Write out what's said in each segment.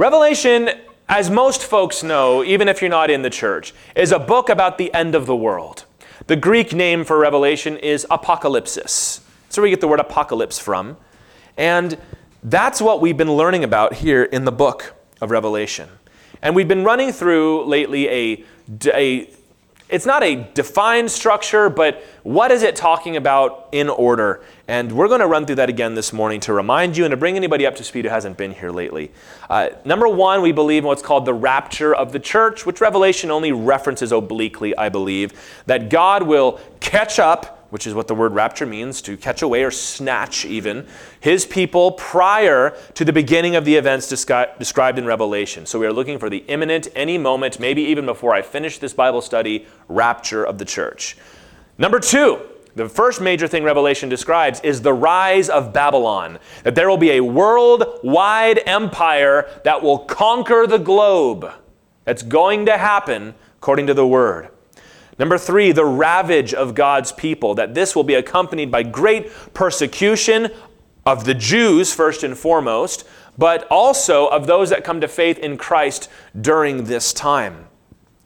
Revelation, as most folks know, even if you're not in the church, is a book about the end of the world. The Greek name for Revelation is Apocalypsis. That's where we get the word apocalypse from. And that's what we've been learning about here in the book of Revelation. And we've been running through lately it's not a defined structure, but what is it talking about in order? And we're going to run through that again this morning to remind you and to bring anybody up to speed who hasn't been here lately. Number one, we believe in what's called the rapture of the church, which Revelation only references obliquely, I believe, that God will catch up, which is what the word rapture means, to catch away or snatch even, his people prior to the beginning of the events described in Revelation. So we are looking for the imminent, any moment, maybe even before I finish this Bible study, rapture of the church. Number two, the first major thing Revelation describes is the rise of Babylon, that there will be a worldwide empire that will conquer the globe. That's going to happen according to the word. Number three, the ravage of God's people, that this will be accompanied by great persecution of the Jews, first and foremost, but also of those that come to faith in Christ during this time.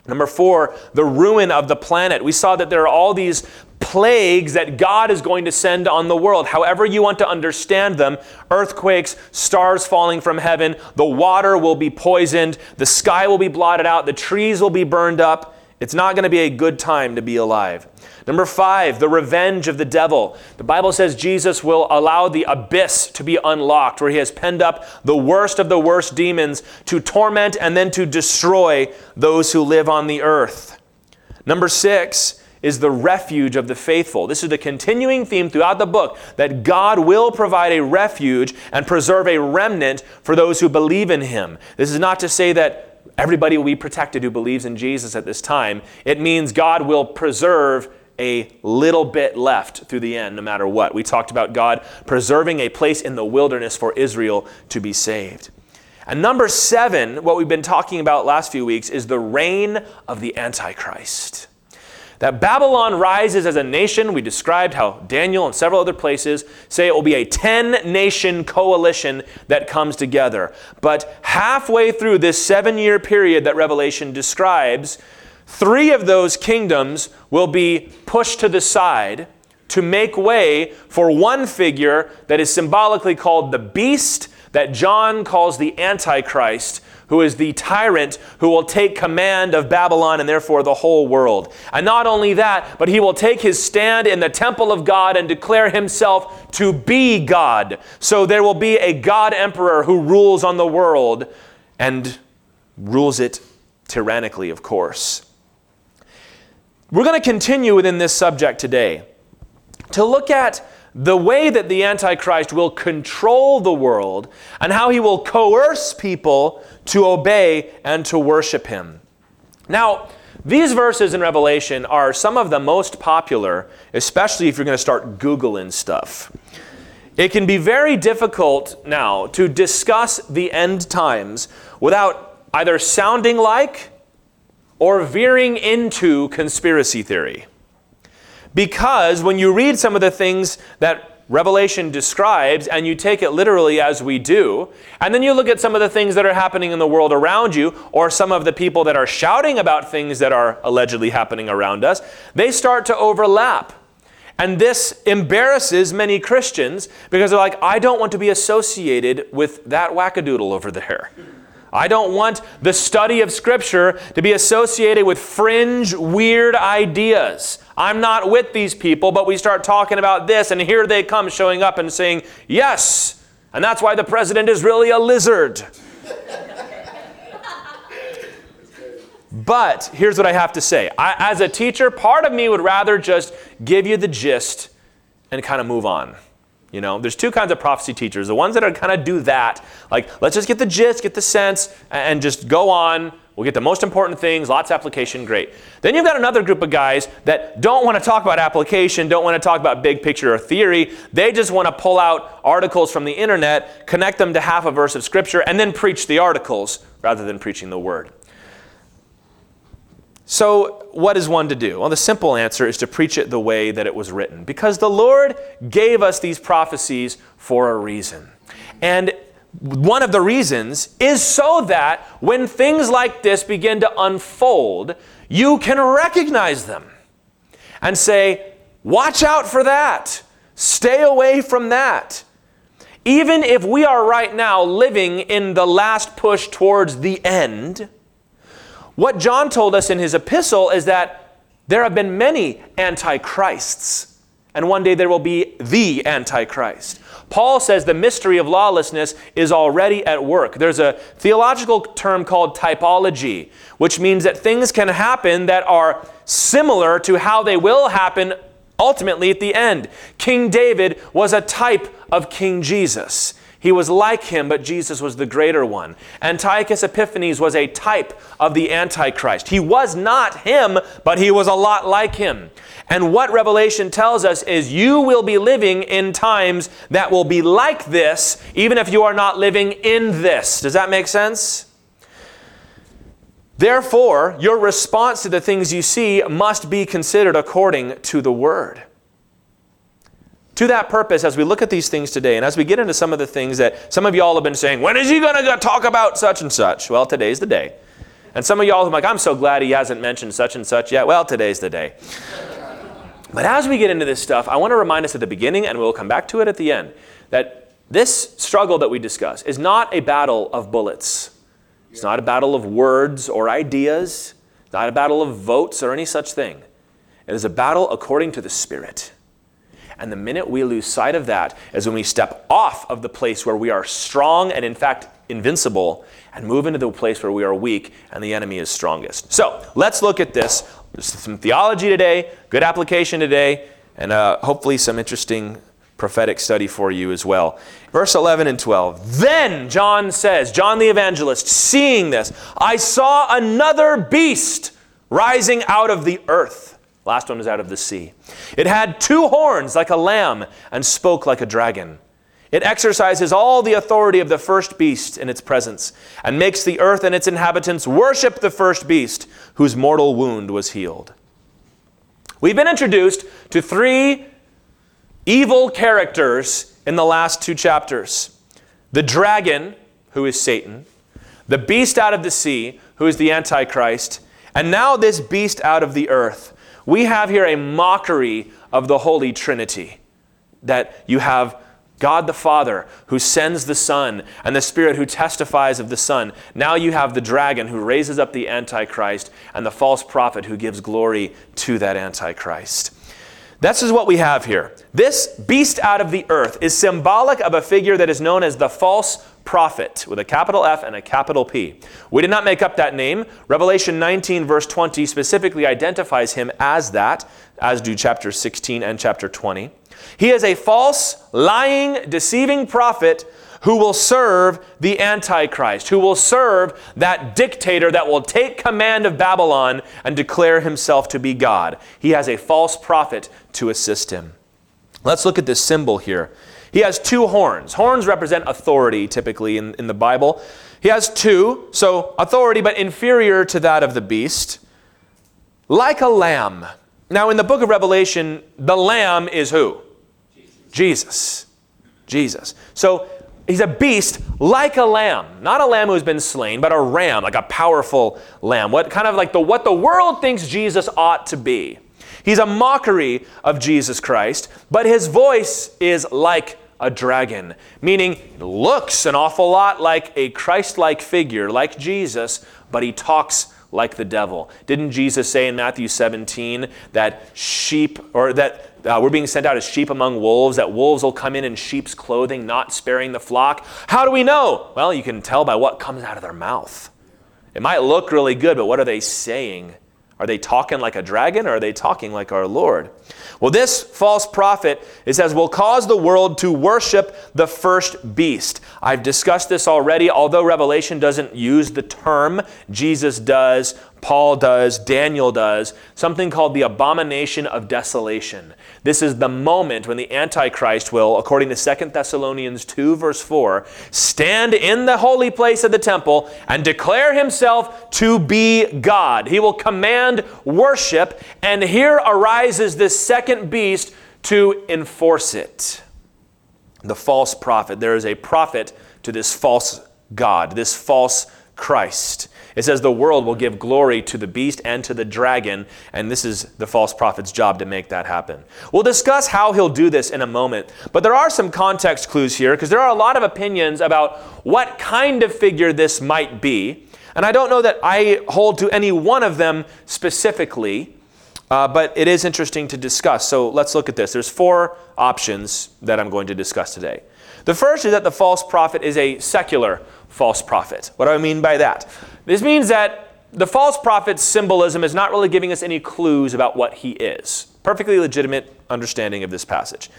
Number four, the ruin of the planet. We saw that there are all these plagues that God is going to send on the world, however you want to understand them. Earthquakes, stars falling from heaven, the water will be poisoned, the sky will be blotted out, the trees will be burned up. It's not going to be a good time to be alive. Number five, the revenge of the devil. The Bible says Jesus will allow the abyss to be unlocked, where he has penned up the worst of the worst demons to torment and then to destroy those who live on the earth. Number six is the refuge of the faithful. This is the continuing theme throughout the book, that God will provide a refuge and preserve a remnant for those who believe in him. This is not to say that everybody will be protected who believes in Jesus at this time. It means God will preserve a little bit left through the end, no matter what. We talked about God preserving a place in the wilderness for Israel to be saved. And number seven, what we've been talking about last few weeks, is the reign of the Antichrist. That Babylon rises as a nation. We described how Daniel and several other places say it will be a 10-nation coalition that comes together. But halfway through this 7-year period that Revelation describes, 3 of those kingdoms will be pushed to the side to make way for one figure that is symbolically called the beast, that John calls the Antichrist, who is the tyrant who will take command of Babylon and therefore the whole world. And not only that, but he will take his stand in the temple of God and declare himself to be God. So there will be a God emperor who rules on the world and rules it tyrannically, of course. We're going to continue within this subject today to look at the way that the Antichrist will control the world and how he will coerce people to obey and to worship him. Now, these verses in Revelation are some of the most popular, especially if you're going to start Googling stuff. It can be very difficult now to discuss the end times without either sounding like or veering into conspiracy theory. Because when you read some of the things that Revelation describes, and you take it literally as we do, and then you look at some of the things that are happening in the world around you, or some of the people that are shouting about things that are allegedly happening around us, they start to overlap. And this embarrasses many Christians because they're like, I don't want to be associated with that wackadoodle over there. I don't want the study of Scripture to be associated with fringe, weird ideas. I'm not with these people, but we start talking about this, and here they come showing up and saying, yes, and that's why the president is really a lizard. But here's what I have to say. As a teacher, part of me would rather just give you the gist and kind of move on. You know, there's 2 kinds of prophecy teachers. The ones that are kind of do that, like, let's just get the gist, get the sense, and just go on. We'll get the most important things, lots of application, great. Then you've got another group of guys that don't want to talk about application, don't want to talk about big picture or theory. They just want to pull out articles from the internet, connect them to half a verse of Scripture, and then preach the articles rather than preaching the Word. So what is one to do? Well, the simple answer is to preach it the way that it was written, because the Lord gave us these prophecies for a reason. And one of the reasons is so that when things like this begin to unfold, you can recognize them and say, watch out for that. Stay away from that. Even if we are right now living in the last push towards the end, what John told us in his epistle is that there have been many antichrists, and one day there will be the Antichrist. Paul says the mystery of lawlessness is already at work. There's a theological term called typology, which means that things can happen that are similar to how they will happen ultimately at the end. King David was a type of King Jesus. He was like him, but Jesus was the greater one. Antiochus Epiphanes was a type of the Antichrist. He was not him, but he was a lot like him. And what Revelation tells us is you will be living in times that will be like this, even if you are not living in this. Does that make sense? Therefore, your response to the things you see must be considered according to the Word. To that purpose, as we look at these things today, and as we get into some of the things that some of y'all have been saying, when is he going to talk about such and such? Well, today's the day. And some of y'all are like, I'm so glad he hasn't mentioned such and such yet. Well, today's the day. But as we get into this stuff, I want to remind us at the beginning, and we'll come back to it at the end, that this struggle that we discuss is not a battle of bullets. It's not a battle of words or ideas. It's not a battle of votes or any such thing. It is a battle according to the Spirit. And the minute we lose sight of that is when we step off of the place where we are strong and, in fact, invincible and move into the place where we are weak and the enemy is strongest. So let's look at this. There's some theology today, good application today, and hopefully some interesting prophetic study for you as well. Verse 11 and 12. Then John says, John the evangelist, seeing this, I saw another beast rising out of the earth. Last one was out of the sea. It had two horns like a lamb and spoke like a dragon. It exercises all the authority of the first beast in its presence and makes the earth and its inhabitants worship the first beast whose mortal wound was healed. We've been introduced to three evil characters in the last two chapters. The dragon, who is Satan, the beast out of the sea, who is the Antichrist, and now this beast out of the earth. We have here a mockery of the Holy Trinity, that you have God the Father who sends the Son and the Spirit who testifies of the Son. Now you have the dragon who raises up the Antichrist and the false prophet who gives glory to that Antichrist. This is what we have here. This beast out of the earth is symbolic of a figure that is known as the false prophet, with a capital F and a capital P. We did not make up that name. Revelation 19 verse 20 specifically identifies him as that, as do chapter 16 and chapter 20. He is a false, lying, deceiving prophet who will serve the Antichrist, who will serve that dictator that will take command of Babylon and declare himself to be God. He has a false prophet to assist him. Let's look at this symbol here. He has two horns. Horns represent authority, typically, in the Bible. He has two, so authority, but inferior to that of the beast. Like a lamb. Now, in the book of Revelation, the lamb is who? Jesus. So, he's a beast like a lamb. Not a lamb who's been slain, but a ram, like a powerful lamb. What kind of like what the world thinks Jesus ought to be. He's a mockery of Jesus Christ, but his voice is like a dragon, meaning it looks an awful lot like a Christ-like figure, like Jesus, but he talks like the devil. Didn't Jesus say in Matthew 17 that we're being sent out as sheep among wolves, that wolves will come in sheep's clothing, not sparing the flock? How do we know? Well, you can tell by what comes out of their mouth. It might look really good, but what are they saying? Are they talking like a dragon, or are they talking like our Lord? Well, this false prophet, it says, will cause the world to worship the first beast. I've discussed this already. Although Revelation doesn't use the term, Jesus does, Paul does, Daniel does, something called the abomination of desolation. This is the moment when the Antichrist will, according to 2 Thessalonians 2, verse 4, stand in the holy place of the temple and declare himself to be God. He will command worship, and here arises this second beast to enforce it. The false prophet. There is a prophet to this false god, this false Christ. It says the world will give glory to the beast and to the dragon, and this is the false prophet's job to make that happen. We'll discuss how he'll do this in a moment, but there are some context clues here because there are a lot of opinions about what kind of figure this might be, and I don't know that I hold to any one of them specifically, but it is interesting to discuss. So let's look at this. There's four options that I'm going to discuss today. The first is that the false prophet is a secular false prophet. What do I mean by that? This means that the false prophet's symbolism is not really giving us any clues about what he is. Perfectly legitimate understanding of this passage.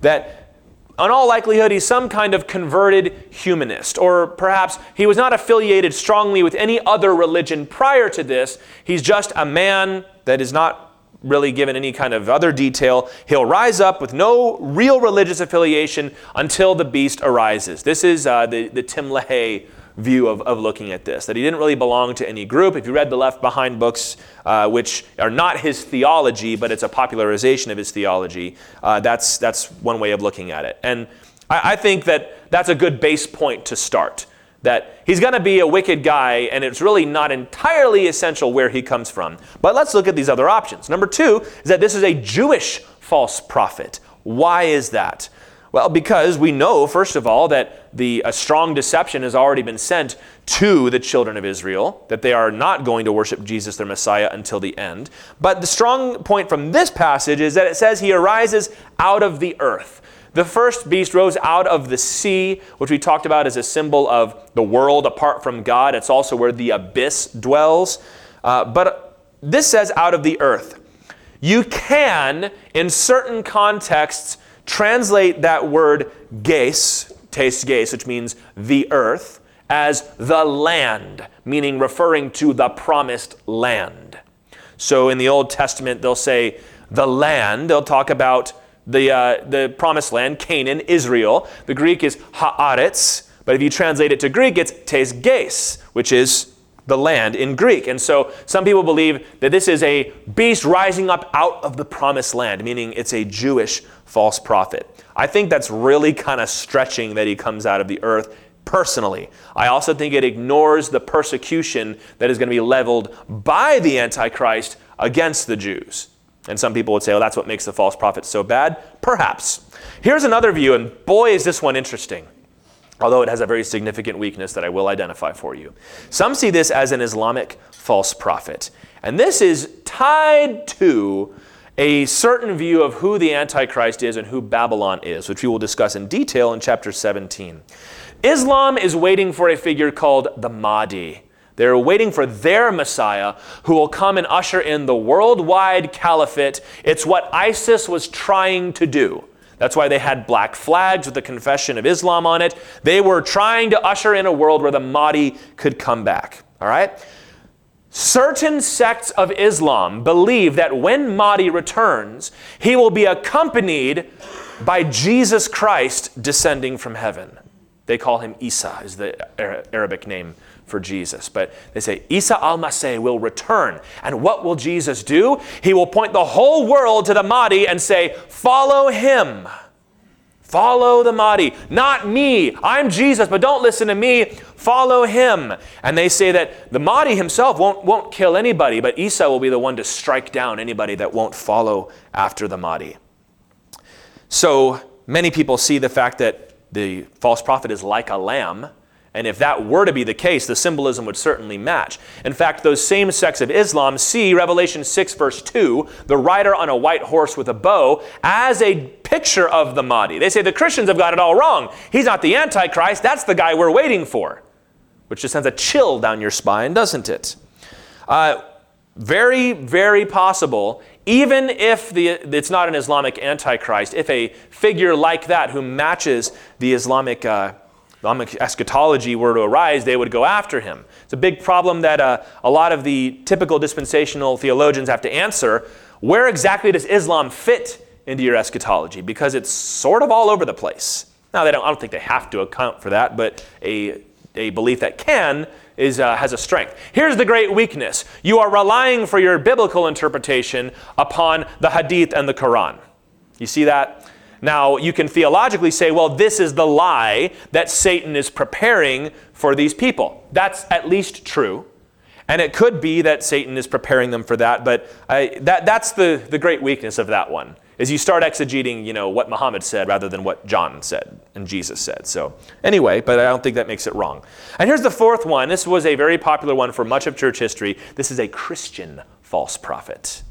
That in all likelihood, he's some kind of converted humanist, or perhaps he was not affiliated strongly with any other religion prior to this. He's just a man that is not really given any kind of other detail. He'll rise up with no real religious affiliation until the beast arises. This is the Tim LaHaye view of looking at this, that he didn't really belong to any group. If you read the Left Behind books, which are not his theology, but it's a popularization of his theology, that's one way of looking at it. And I think that that's a good base point to start, that he's going to be a wicked guy, and it's really not entirely essential where he comes from. But let's look at these other options. Number two is that this is a Jewish false prophet. Why is that? Well, because we know, first of all, that a strong deception has already been sent to the children of Israel, that they are not going to worship Jesus, their Messiah, until the end. But the strong point from this passage is that it says he arises out of the earth. The first beast rose out of the sea, which we talked about as a symbol of the world apart from God. It's also where the abyss dwells. But this says out of the earth. You can, in certain contexts, translate that word tes geis, which means the earth, as the land, meaning referring to the promised land. So in the Old Testament, they'll say the land. They'll talk about the promised land, Canaan, Israel. The Greek is haaretz, but if you translate it to Greek, it's tes geis, which is the land in Greek. And so some people believe that this is a beast rising up out of the promised land, meaning it's a Jewish false prophet. I think that's really kind of stretching that he comes out of the earth personally. I also think it ignores the persecution that is going to be leveled by the Antichrist against the Jews. And some people would say, well, that's what makes the false prophet so bad. Perhaps. Here's another view, and boy, is this one interesting, although it has a very significant weakness that I will identify for you. Some see this as an Islamic false prophet. And this is tied to a certain view of who the Antichrist is and who Babylon is, which we will discuss in detail in chapter 17. Islam is waiting for a figure called the Mahdi. They're waiting for their Messiah who will come and usher in the worldwide caliphate. It's what ISIS was trying to do. That's why they had black flags with the Confession of Islam on it. They were trying to usher in a world where the Mahdi could come back. All right? Certain sects of Islam believe that when Mahdi returns, he will be accompanied by Jesus Christ descending from heaven. They call him Isa, is the Arabic name for Jesus. But they say Isa al-Masih will return. And what will Jesus do? He will point the whole world to the Mahdi and say, follow him. Follow the Mahdi. Not me. I'm Jesus, but don't listen to me. Follow him. And they say that the Mahdi himself won't kill anybody, but Isa will be the one to strike down anybody that won't follow after the Mahdi. So many people see the fact that the false prophet is like a lamb. And if that were to be the case, the symbolism would certainly match. In fact, those same sects of Islam see Revelation 6, verse 2, the rider on a white horse with a bow, as a picture of the Mahdi. They say the Christians have got it all wrong. He's not the Antichrist. That's the guy we're waiting for, which just sends a chill down your spine, doesn't it? Very, very possible, even if it's not an Islamic Antichrist, if a figure like that who matches the Islamic eschatology were to arise, they would go after him. It's a big problem that a lot of the typical dispensational theologians have to answer. Where exactly does Islam fit into your eschatology? Because it's sort of all over the place. Now, I don't think they have to account for that, but a belief that can has a strength. Here's the great weakness. You are relying for your biblical interpretation upon the Hadith and the Quran. You see that? Now, you can theologically say, well, this is the lie that Satan is preparing for these people. That's at least true. And it could be that Satan is preparing them for that, but that's the great weakness of that one, is you start exegeting, what Muhammad said rather than what John said and Jesus said. So anyway, but I don't think that makes it wrong. And here's the fourth one. This was a very popular one for much of church history. This is a Christian false prophet.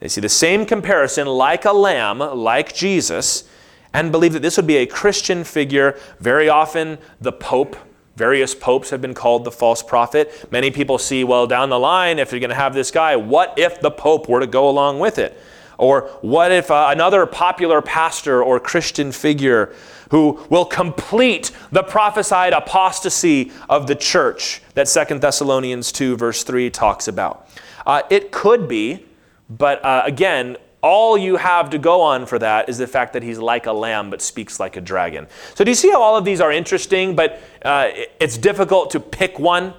They see the same comparison, like a lamb, like Jesus, and believe that this would be a Christian figure. Very often the Pope, various popes have been called the false prophet. Many people see, well, down the line, if you're going to have this guy, what if the Pope were to go along with it? Or what if another popular pastor or Christian figure who will complete the prophesied apostasy of the church that 2 Thessalonians 2 verse 3 talks about? It could be, but again, all you have to go on for that is the fact that he's like a lamb but speaks like a dragon. So do you see how all of these are interesting, but it's difficult to pick one?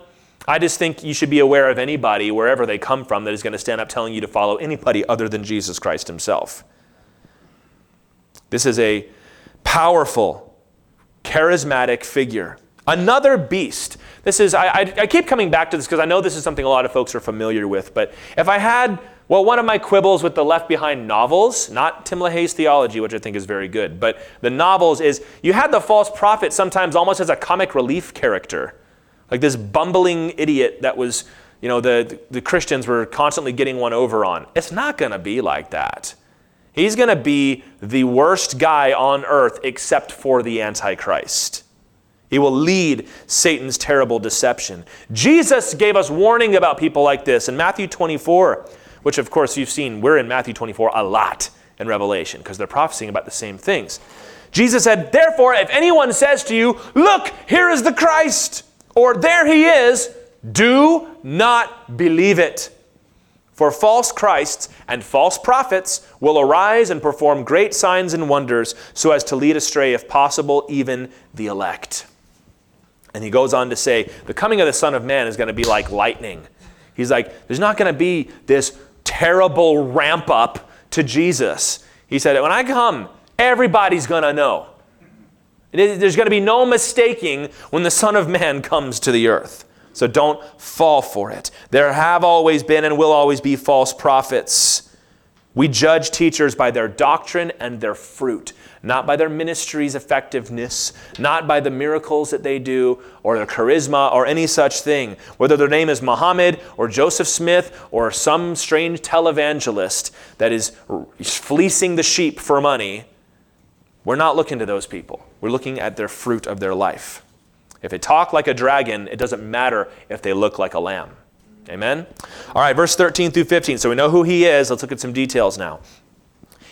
I just think you should be aware of anybody, wherever they come from, that is going to stand up telling you to follow anybody other than Jesus Christ himself. This is a powerful, charismatic figure. Another beast. This is, I keep coming back to this because I know this is something a lot of folks are familiar with, but if I had, one of my quibbles with the Left Behind novels, not Tim LaHaye's theology, which I think is very good, but the novels is you had the false prophet sometimes almost as a comic relief character. Like this bumbling idiot that was, the Christians were constantly getting one over on. It's not going to be like that. He's going to be the worst guy on earth except for the Antichrist. He will lead Satan's terrible deception. Jesus gave us warning about people like this in Matthew 24, which of course you've seen. We're in Matthew 24 a lot in Revelation because they're prophesying about the same things. Jesus said, therefore, if anyone says to you, look, here is the Christ, or there he is, do not believe it. For false Christs and false prophets will arise and perform great signs and wonders so as to lead astray, if possible, even the elect. And he goes on to say, the coming of the Son of Man is going to be like lightning. He's like, there's not going to be this terrible ramp up to Jesus. He said, when I come, everybody's going to know. There's going to be no mistaking when the Son of Man comes to the earth. So don't fall for it. There have always been and will always be false prophets. We judge teachers by their doctrine and their fruit, not by their ministry's effectiveness, not by the miracles that they do or their charisma or any such thing. Whether their name is Muhammad or Joseph Smith or some strange televangelist that is fleecing the sheep for money, we're not looking to those people. We're looking at their fruit of their life. If they talk like a dragon, it doesn't matter if they look like a lamb. Amen? All right, verse 13 through 15. So we know who he is. Let's look at some details now.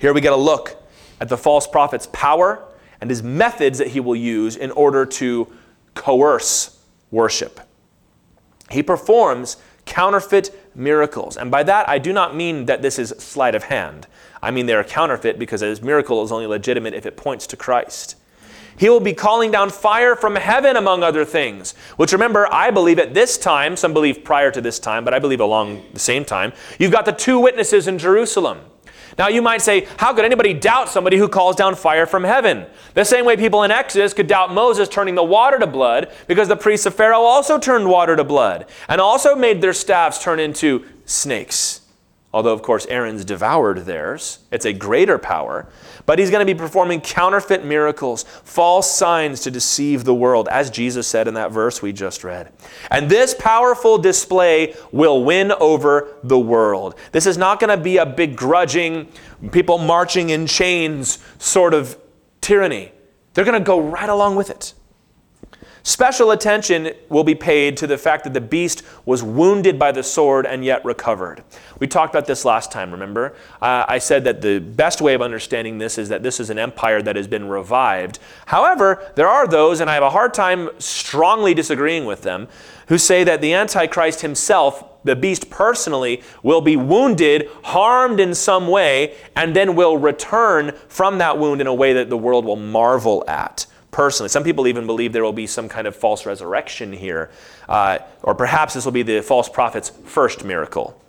Here we get a look at the false prophet's power and his methods that he will use in order to coerce worship. He performs counterfeit miracles. And by that, I do not mean that this is sleight of hand. I mean they are counterfeit because his miracle is only legitimate if it points to Christ. He will be calling down fire from heaven, among other things, which, remember, I believe at this time, some believe prior to this time, but I believe along the same time, you've got the two witnesses in Jerusalem. Now you might say, how could anybody doubt somebody who calls down fire from heaven? The same way people in Exodus could doubt Moses turning the water to blood, because the priests of Pharaoh also turned water to blood and also made their staffs turn into snakes. Although, of course, Aaron's devoured theirs. It's a greater power. But he's going to be performing counterfeit miracles, false signs to deceive the world, as Jesus said in that verse we just read. And this powerful display will win over the world. This is not going to be a begrudging, people marching in chains sort of tyranny. They're going to go right along with it. Special attention will be paid to the fact that the beast was wounded by the sword and yet recovered. We talked about this last time, remember? I said that the best way of understanding this is that this is an empire that has been revived. However, there are those, and I have a hard time strongly disagreeing with them, who say that the Antichrist himself, the beast personally, will be wounded, harmed in some way, and then will return from that wound in a way that the world will marvel at. Personally, some people even believe there will be some kind of false resurrection here, or perhaps this will be the false prophet's first miracle.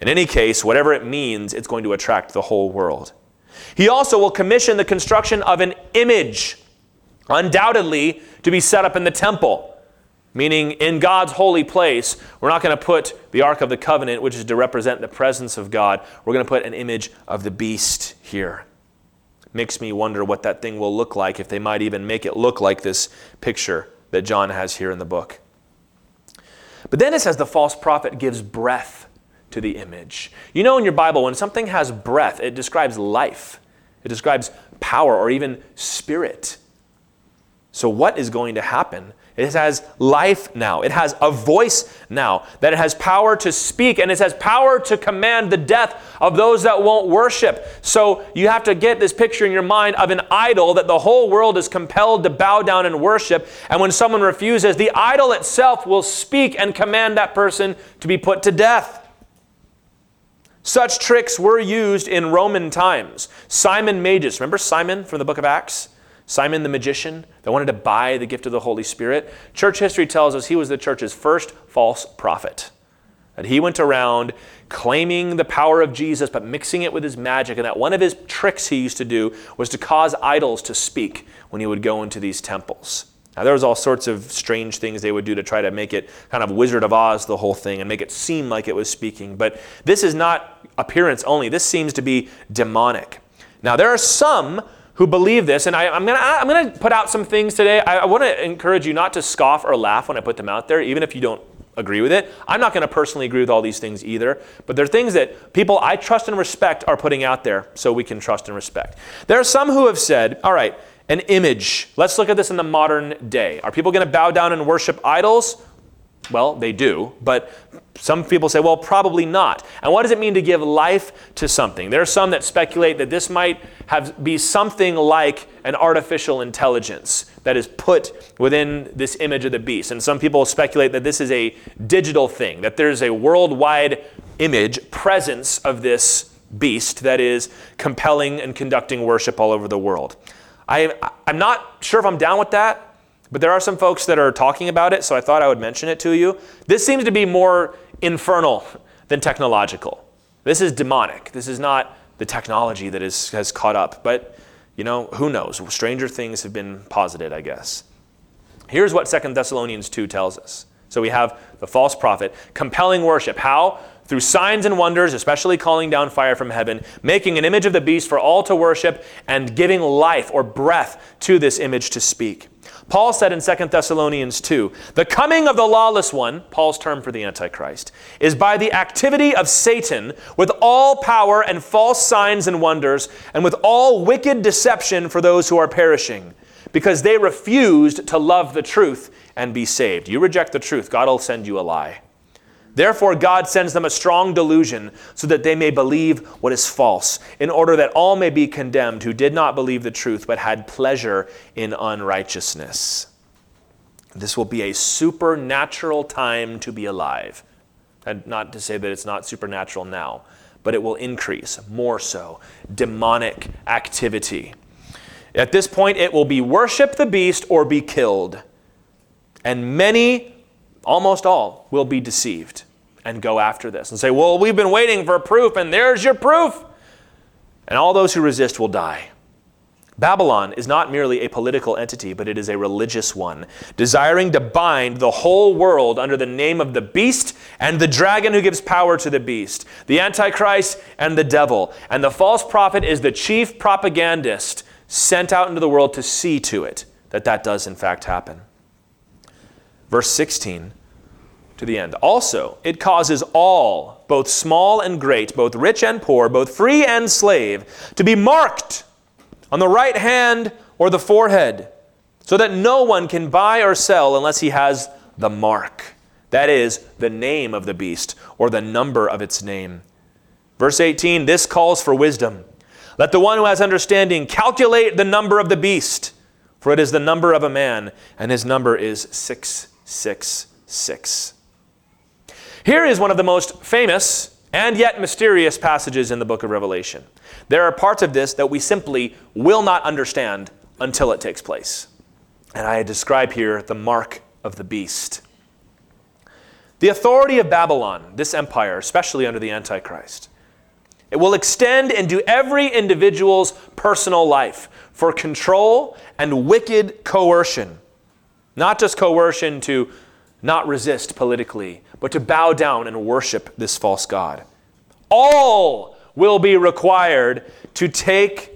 In any case, whatever it means, it's going to attract the whole world. He also will commission the construction of an image, undoubtedly to be set up in the temple, meaning in God's holy place. We're not going to put the Ark of the Covenant, which is to represent the presence of God. We're going to put an image of the beast here. Makes me wonder what that thing will look like, if they might even make it look like this picture that John has here in the book. But then it says the false prophet gives breath to the image. You know, in your Bible, when something has breath, it describes life. It describes power or even spirit. So what is going to happen? It has life now. It has a voice now, that it has power to speak, and it has power to command the death of those that won't worship. So you have to get this picture in your mind of an idol that the whole world is compelled to bow down and worship. And when someone refuses, the idol itself will speak and command that person to be put to death. Such tricks were used in Roman times. Simon Magus, remember Simon from the book of Acts? Simon the magician that wanted to buy the gift of the Holy Spirit. Church history tells us he was the church's first false prophet. That he went around claiming the power of Jesus but mixing it with his magic, and that one of his tricks he used to do was to cause idols to speak when he would go into these temples. Now there was all sorts of strange things they would do to try to make it kind of Wizard of Oz the whole thing and make it seem like it was speaking. But this is not appearance only. This seems to be demonic. Now there are some who believe this, and I'm going to put out some things today. I want to encourage you not to scoff or laugh when I put them out there, even if you don't agree with it. I'm not going to personally agree with all these things either, but they're things that people I trust and respect are putting out there so we can trust and respect. There are some who have said, all right, an image. Let's look at this in the modern day. Are people going to bow down and worship idols? Well, they do, but some people say, well, probably not. And what does it mean to give life to something? There are some that speculate that this might be something like an artificial intelligence that is put within this image of the beast. And some people speculate that this is a digital thing, that there's a worldwide image, presence of this beast that is compelling and conducting worship all over the world. I'm not sure if I'm down with that, but there are some folks that are talking about it, so I thought I would mention it to you. This seems to be more infernal than technological. This is demonic. This is not the technology that has caught up. But, you know, who knows? Stranger things have been posited, I guess. Here's what 2 Thessalonians 2 tells us. So we have the false prophet compelling worship. How? Through signs and wonders, especially calling down fire from heaven, making an image of the beast for all to worship, and giving life or breath to this image to speak. Paul said in 2 Thessalonians 2, the coming of the lawless one, Paul's term for the Antichrist, is by the activity of Satan with all power and false signs and wonders, and with all wicked deception for those who are perishing, because they refused to love the truth and be saved. You reject the truth, God will send you a lie. Therefore, God sends them a strong delusion so that they may believe what is false, in order that all may be condemned who did not believe the truth but had pleasure in unrighteousness. This will be a supernatural time to be alive. And not to say that it's not supernatural now, but it will increase, more so, demonic activity. At this point, it will be worship the beast or be killed. And many, almost all, will be deceived and go after this and say, well, we've been waiting for proof, and there's your proof. And all those who resist will die. Babylon is not merely a political entity, but it is a religious one, desiring to bind the whole world under the name of the beast and the dragon who gives power to the beast, the Antichrist and the devil. And the false prophet is the chief propagandist sent out into the world to see to it that does in fact happen. Verse 16 to the end. Also, it causes all, both small and great, both rich and poor, both free and slave, to be marked on the right hand or the forehead, so that no one can buy or sell unless he has the mark, that is, the name of the beast or the number of its name. Verse 18, this calls for wisdom. Let the one who has understanding calculate the number of the beast, for it is the number of a man, and his number is 666. Here is one of the most famous and yet mysterious passages in the book of Revelation. There are parts of this that we simply will not understand until it takes place. And I describe here the mark of the beast. The authority of Babylon, this empire, especially under the Antichrist, it will extend into every individual's personal life for control and wicked coercion. Not just coercion to not resist politically, but to bow down and worship this false god. All will be required to take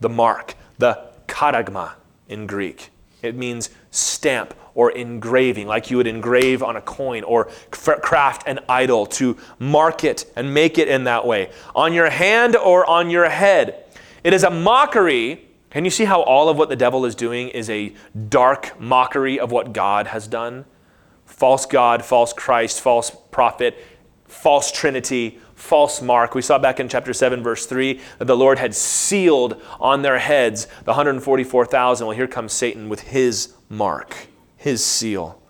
the mark, the charagma in Greek. It means stamp or engraving, like you would engrave on a coin or craft an idol, to mark it and make it in that way, on your hand or on your head. It is a mockery. Can you see how all of what the devil is doing is a dark mockery of what God has done? False God, false Christ, false prophet, false Trinity, false mark. We saw back in chapter 7, verse 3, that the Lord had sealed on their heads the 144,000. Well, here comes Satan with his mark, his seal,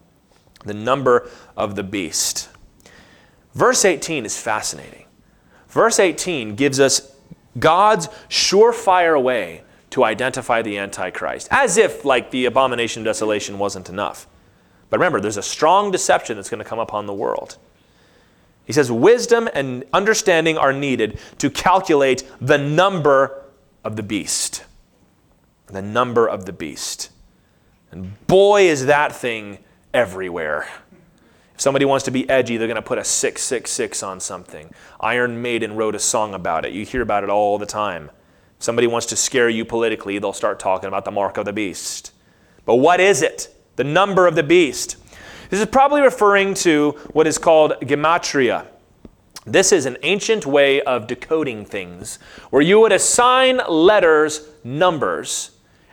the number of the beast. Verse 18 is fascinating. Verse 18 gives us God's surefire way to identify the Antichrist, as if like the abomination of desolation wasn't enough. But remember, there's a strong deception that's going to come upon the world. He says, wisdom and understanding are needed to calculate the number of the beast. The number of the beast. And boy, is that thing everywhere. If somebody wants to be edgy, they're going to put a 666 on something. Iron Maiden wrote a song about it. You hear about it all the time. If somebody wants to scare you politically, they'll start talking about the mark of the beast. But what is it? The number of the beast. This is probably referring to what is called gematria. This is an ancient way of decoding things, where you would assign letters numbers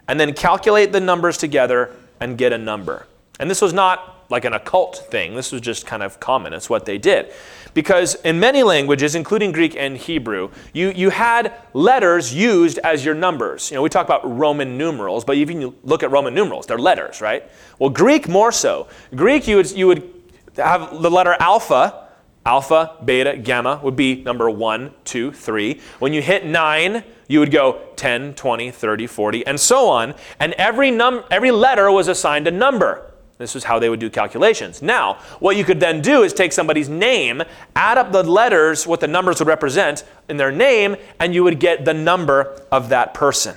and then calculate the numbers together and get a number. And this was not like an occult thing. This was just kind of common. It's what they did. Because in many languages, including Greek and Hebrew, you had letters used as your numbers. You know, we talk about Roman numerals, but even you look at Roman numerals, they're letters, right? Well, Greek more so. Greek, you would have the letter alpha. Alpha, beta, gamma would be number 1, 2, 3. When you hit 9, you would go 10, 20, 30, 40, and so on. And every letter was assigned a number. This is how they would do calculations. Now, what you could then do is take somebody's name, add up the letters, what the numbers would represent in their name, and you would get the number of that person.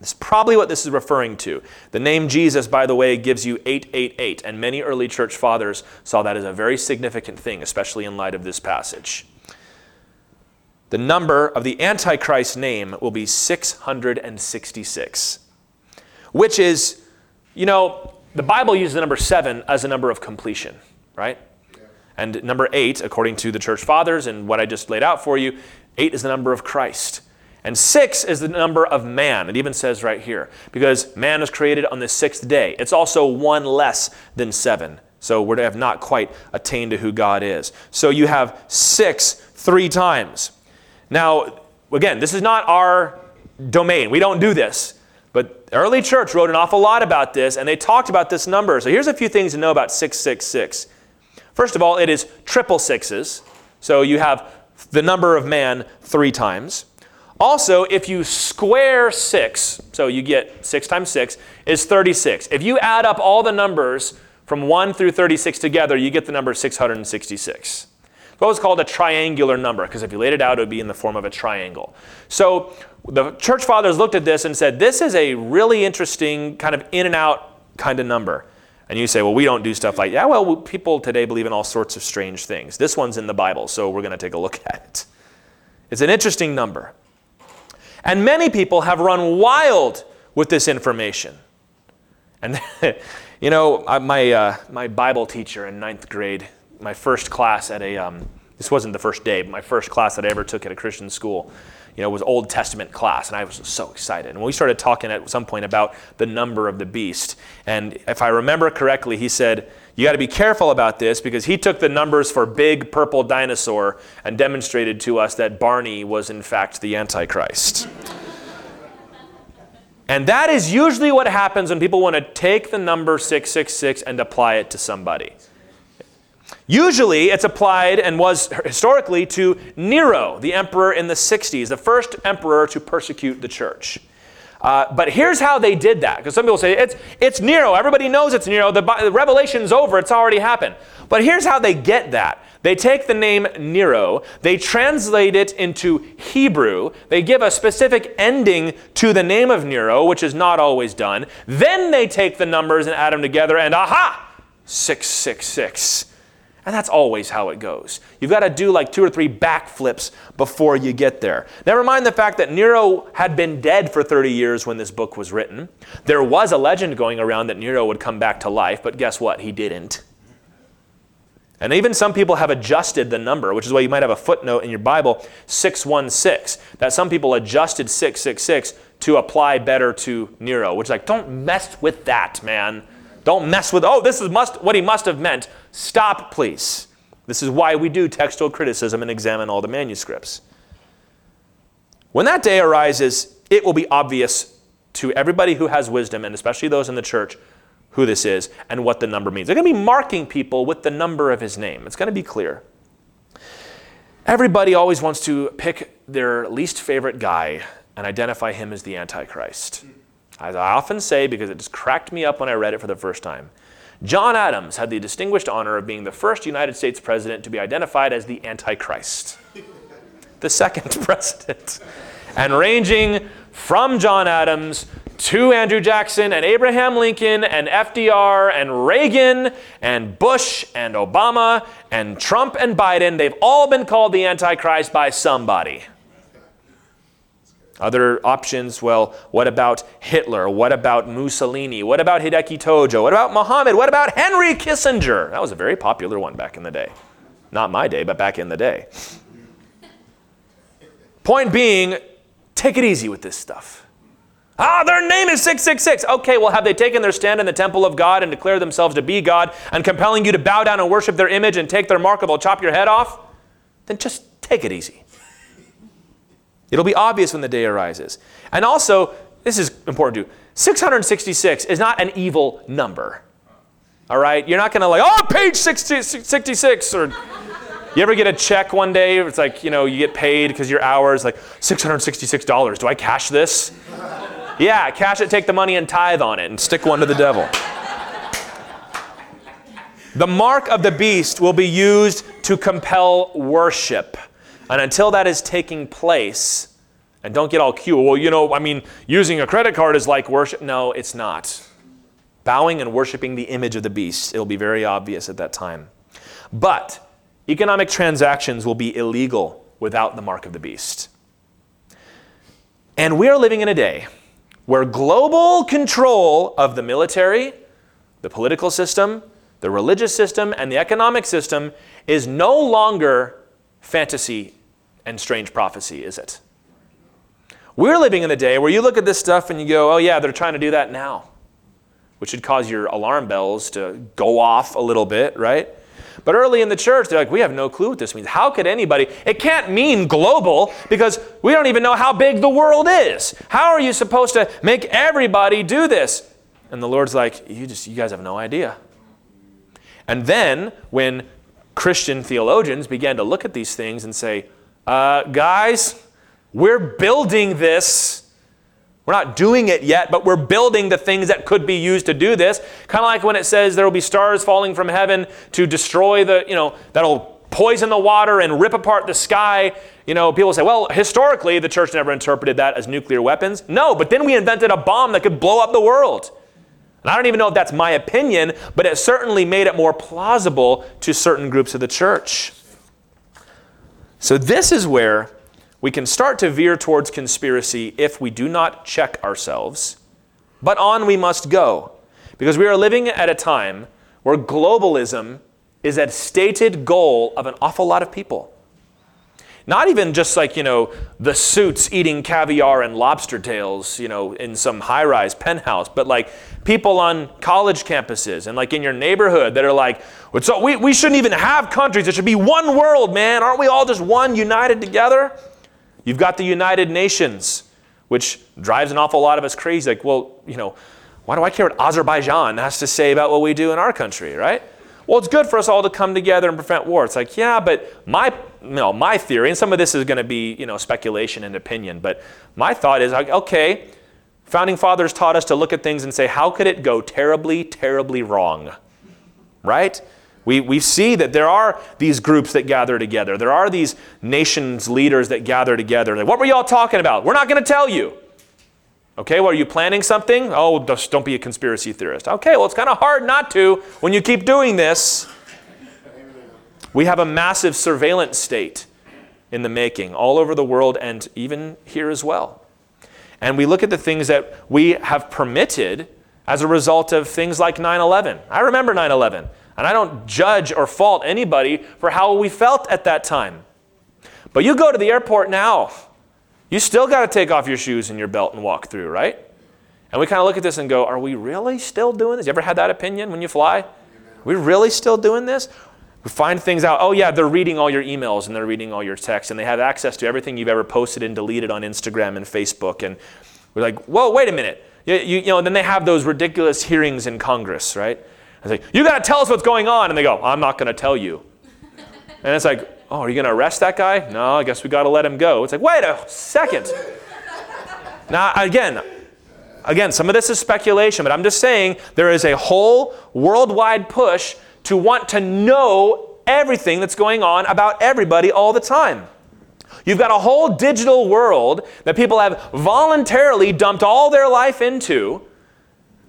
That's probably what this is referring to. The name Jesus, by the way, gives you 888, and many early church fathers saw that as a very significant thing, especially in light of this passage. The number of the Antichrist's name will be 666, which is, you know, the Bible uses the number 7 as a number of completion, right? And number 8, according to the church fathers and what I just laid out for you, 8 is the number of Christ. And 6 is the number of man. It even says right here, because man was created on the 6th day. It's also one less than 7. So we have not quite attained to who God is. So you have 6 3 times. Now, again, this is not our domain. We don't do this. But the early church wrote an awful lot about this, and they talked about this number. So here's a few things to know about 666. First of all, it is triple sixes. So you have the number of man 3 times. Also, if you square 6, so you get 6 times 6 is 36. If you add up all the numbers from 1 through 36 together, you get the number 666. It's what was called a triangular number, because if you laid it out, it would be in the form of a triangle. So the church fathers looked at this and said, this is a really interesting kind of in and out kind of number. And you say, well, we don't do stuff like that. Well, people today believe in all sorts of strange things. This one's in the Bible, so we're going to take a look at it. It's an interesting number. And many people have run wild with this information. And, you know, my Bible teacher in ninth grade, my first class at a This wasn't the first day, but my first class that I ever took at a Christian school, was Old Testament class, and I was so excited. And we started talking at some point about the number of the beast. And if I remember correctly, he said, you got to be careful about this because he took the numbers for big purple dinosaur and demonstrated to us that Barney was in fact the Antichrist. And that is usually what happens when people want to take the number 666 and apply it to somebody. Usually it's applied and was historically to Nero, the emperor in the 60s, the first emperor to persecute the church. But here's how they did that. Because some people say, it's Nero. Everybody knows it's Nero. The revelation's over. It's already happened. But here's how they get that. They take the name Nero. They translate it into Hebrew. They give a specific ending to the name of Nero, which is not always done. Then they take the numbers and add them together and, aha, 666. And that's always how it goes. You've got to do like 2 or 3 backflips before you get there. Never mind the fact that Nero had been dead for 30 years when this book was written. There was a legend going around that Nero would come back to life, but guess what? He didn't. And even some people have adjusted the number, which is why you might have a footnote in your Bible, 616, that some people adjusted 666 to apply better to Nero, which is like, don't mess with that, man. Don't mess with, what he must have meant. Stop, please. This is why we do textual criticism and examine all the manuscripts. When that day arises, it will be obvious to everybody who has wisdom, and especially those in the church, who this is and what the number means. They're going to be marking people with the number of his name. It's going to be clear. Everybody always wants to pick their least favorite guy and identify him as the Antichrist. As I often say, because it just cracked me up when I read it for the first time, John Adams had the distinguished honor of being the first United States president to be identified as the Antichrist, the second president, and ranging from John Adams to Andrew Jackson and Abraham Lincoln and FDR and Reagan and Bush and Obama and Trump and Biden. They've all been called the Antichrist by somebody. Other options, well, what about Hitler? What about Mussolini? What about Hideki Tojo? What about Muhammad? What about Henry Kissinger? That was a very popular one back in the day. Not my day, but back in the day. Point being, take it easy with this stuff. Their name is 666. Okay, well, have they taken their stand in the temple of God and declared themselves to be God and compelling you to bow down and worship their image and take their mark or they'll chop your head off? Then just take it easy. It'll be obvious when the day arises. And also, this is important too, 666 is not an evil number. All right? You're not going to like, page 66. Or you ever get a check one day? It's like, you get paid because your hours, like $666. Do I cash this? Yeah, cash it, take the money, and tithe on it, and stick one to the devil. The mark of the beast will be used to compel worship. And until that is taking place, and don't get all cute, well, using a credit card is like worship. No, it's not. Bowing and worshiping the image of the beast, it'll be very obvious at that time. But economic transactions will be illegal without the mark of the beast. And we are living in a day where global control of the military, the political system, the religious system, and the economic system is no longer fantasy and strange prophecy, is it? We're living in a day where you look at this stuff and you go, oh yeah, they're trying to do that now, which should cause your alarm bells to go off a little bit, right? But early in the church, they're like, we have no clue what this means. How could anybody? It can't mean global because we don't even know how big the world is. How are you supposed to make everybody do this? And the Lord's like, you guys have no idea. And then when Christian theologians began to look at these things and say, guys, we're building this. We're not doing it yet, but we're building the things that could be used to do this. Kind of like when it says there will be stars falling from heaven to destroy the, that'll poison the water and rip apart the sky. People say, well, historically, the church never interpreted that as nuclear weapons. No, but then we invented a bomb that could blow up the world. And I don't even know if that's my opinion, but it certainly made it more plausible to certain groups of the church. So this is where we can start to veer towards conspiracy if we do not check ourselves, but on we must go, because we are living at a time where globalism is a stated goal of an awful lot of people. Not even just like, you know, the suits eating caviar and lobster tails, you know, in some high-rise penthouse, but like people on college campuses and like in your neighborhood that are like, so we shouldn't even have countries. It should be one world, man. Aren't we all just one united together? You've got the United Nations, which drives an awful lot of us crazy. Like, well, you know, why do I care what Azerbaijan has to say about what we do in our country, right? Well, it's good for us all to come together and prevent war. It's like, yeah, but my theory, and some of this is going to be, you know, speculation and opinion, but my thought is, okay, Founding Fathers taught us to look at things and say, how could it go terribly, terribly wrong, right? We see that there are these groups that gather together. There are these nations' leaders that gather together. Like, what were y'all talking about? We're not going to tell you. Okay, well, are you planning something? Oh, just don't be a conspiracy theorist. Okay, well, it's kind of hard not to when you keep doing this. We have a massive surveillance state in the making all over the world and even here as well. And we look at the things that we have permitted as a result of things like 9/11. I remember 9/11, and I don't judge or fault anybody for how we felt at that time. But you go to the airport now, you still got to take off your shoes and your belt and walk through, right? And we kind of look at this and go, are we really still doing this? You ever had that opinion when you fly? Are we really still doing this? We find things out, oh yeah, they're reading all your emails and they're reading all your texts and they have access to everything you've ever posted and deleted on Instagram and Facebook. And we're like, whoa, wait a minute. You know, and then they have those ridiculous hearings in Congress, right? It's like, you got to tell us what's going on. And they go, I'm not going to tell you. And it's like, oh, are you going to arrest that guy? No, I guess we got to let him go. It's like, wait a second. Now, again, some of this is speculation, but I'm just saying there is a whole worldwide push to want to know everything that's going on about everybody all the time. You've got a whole digital world that people have voluntarily dumped all their life into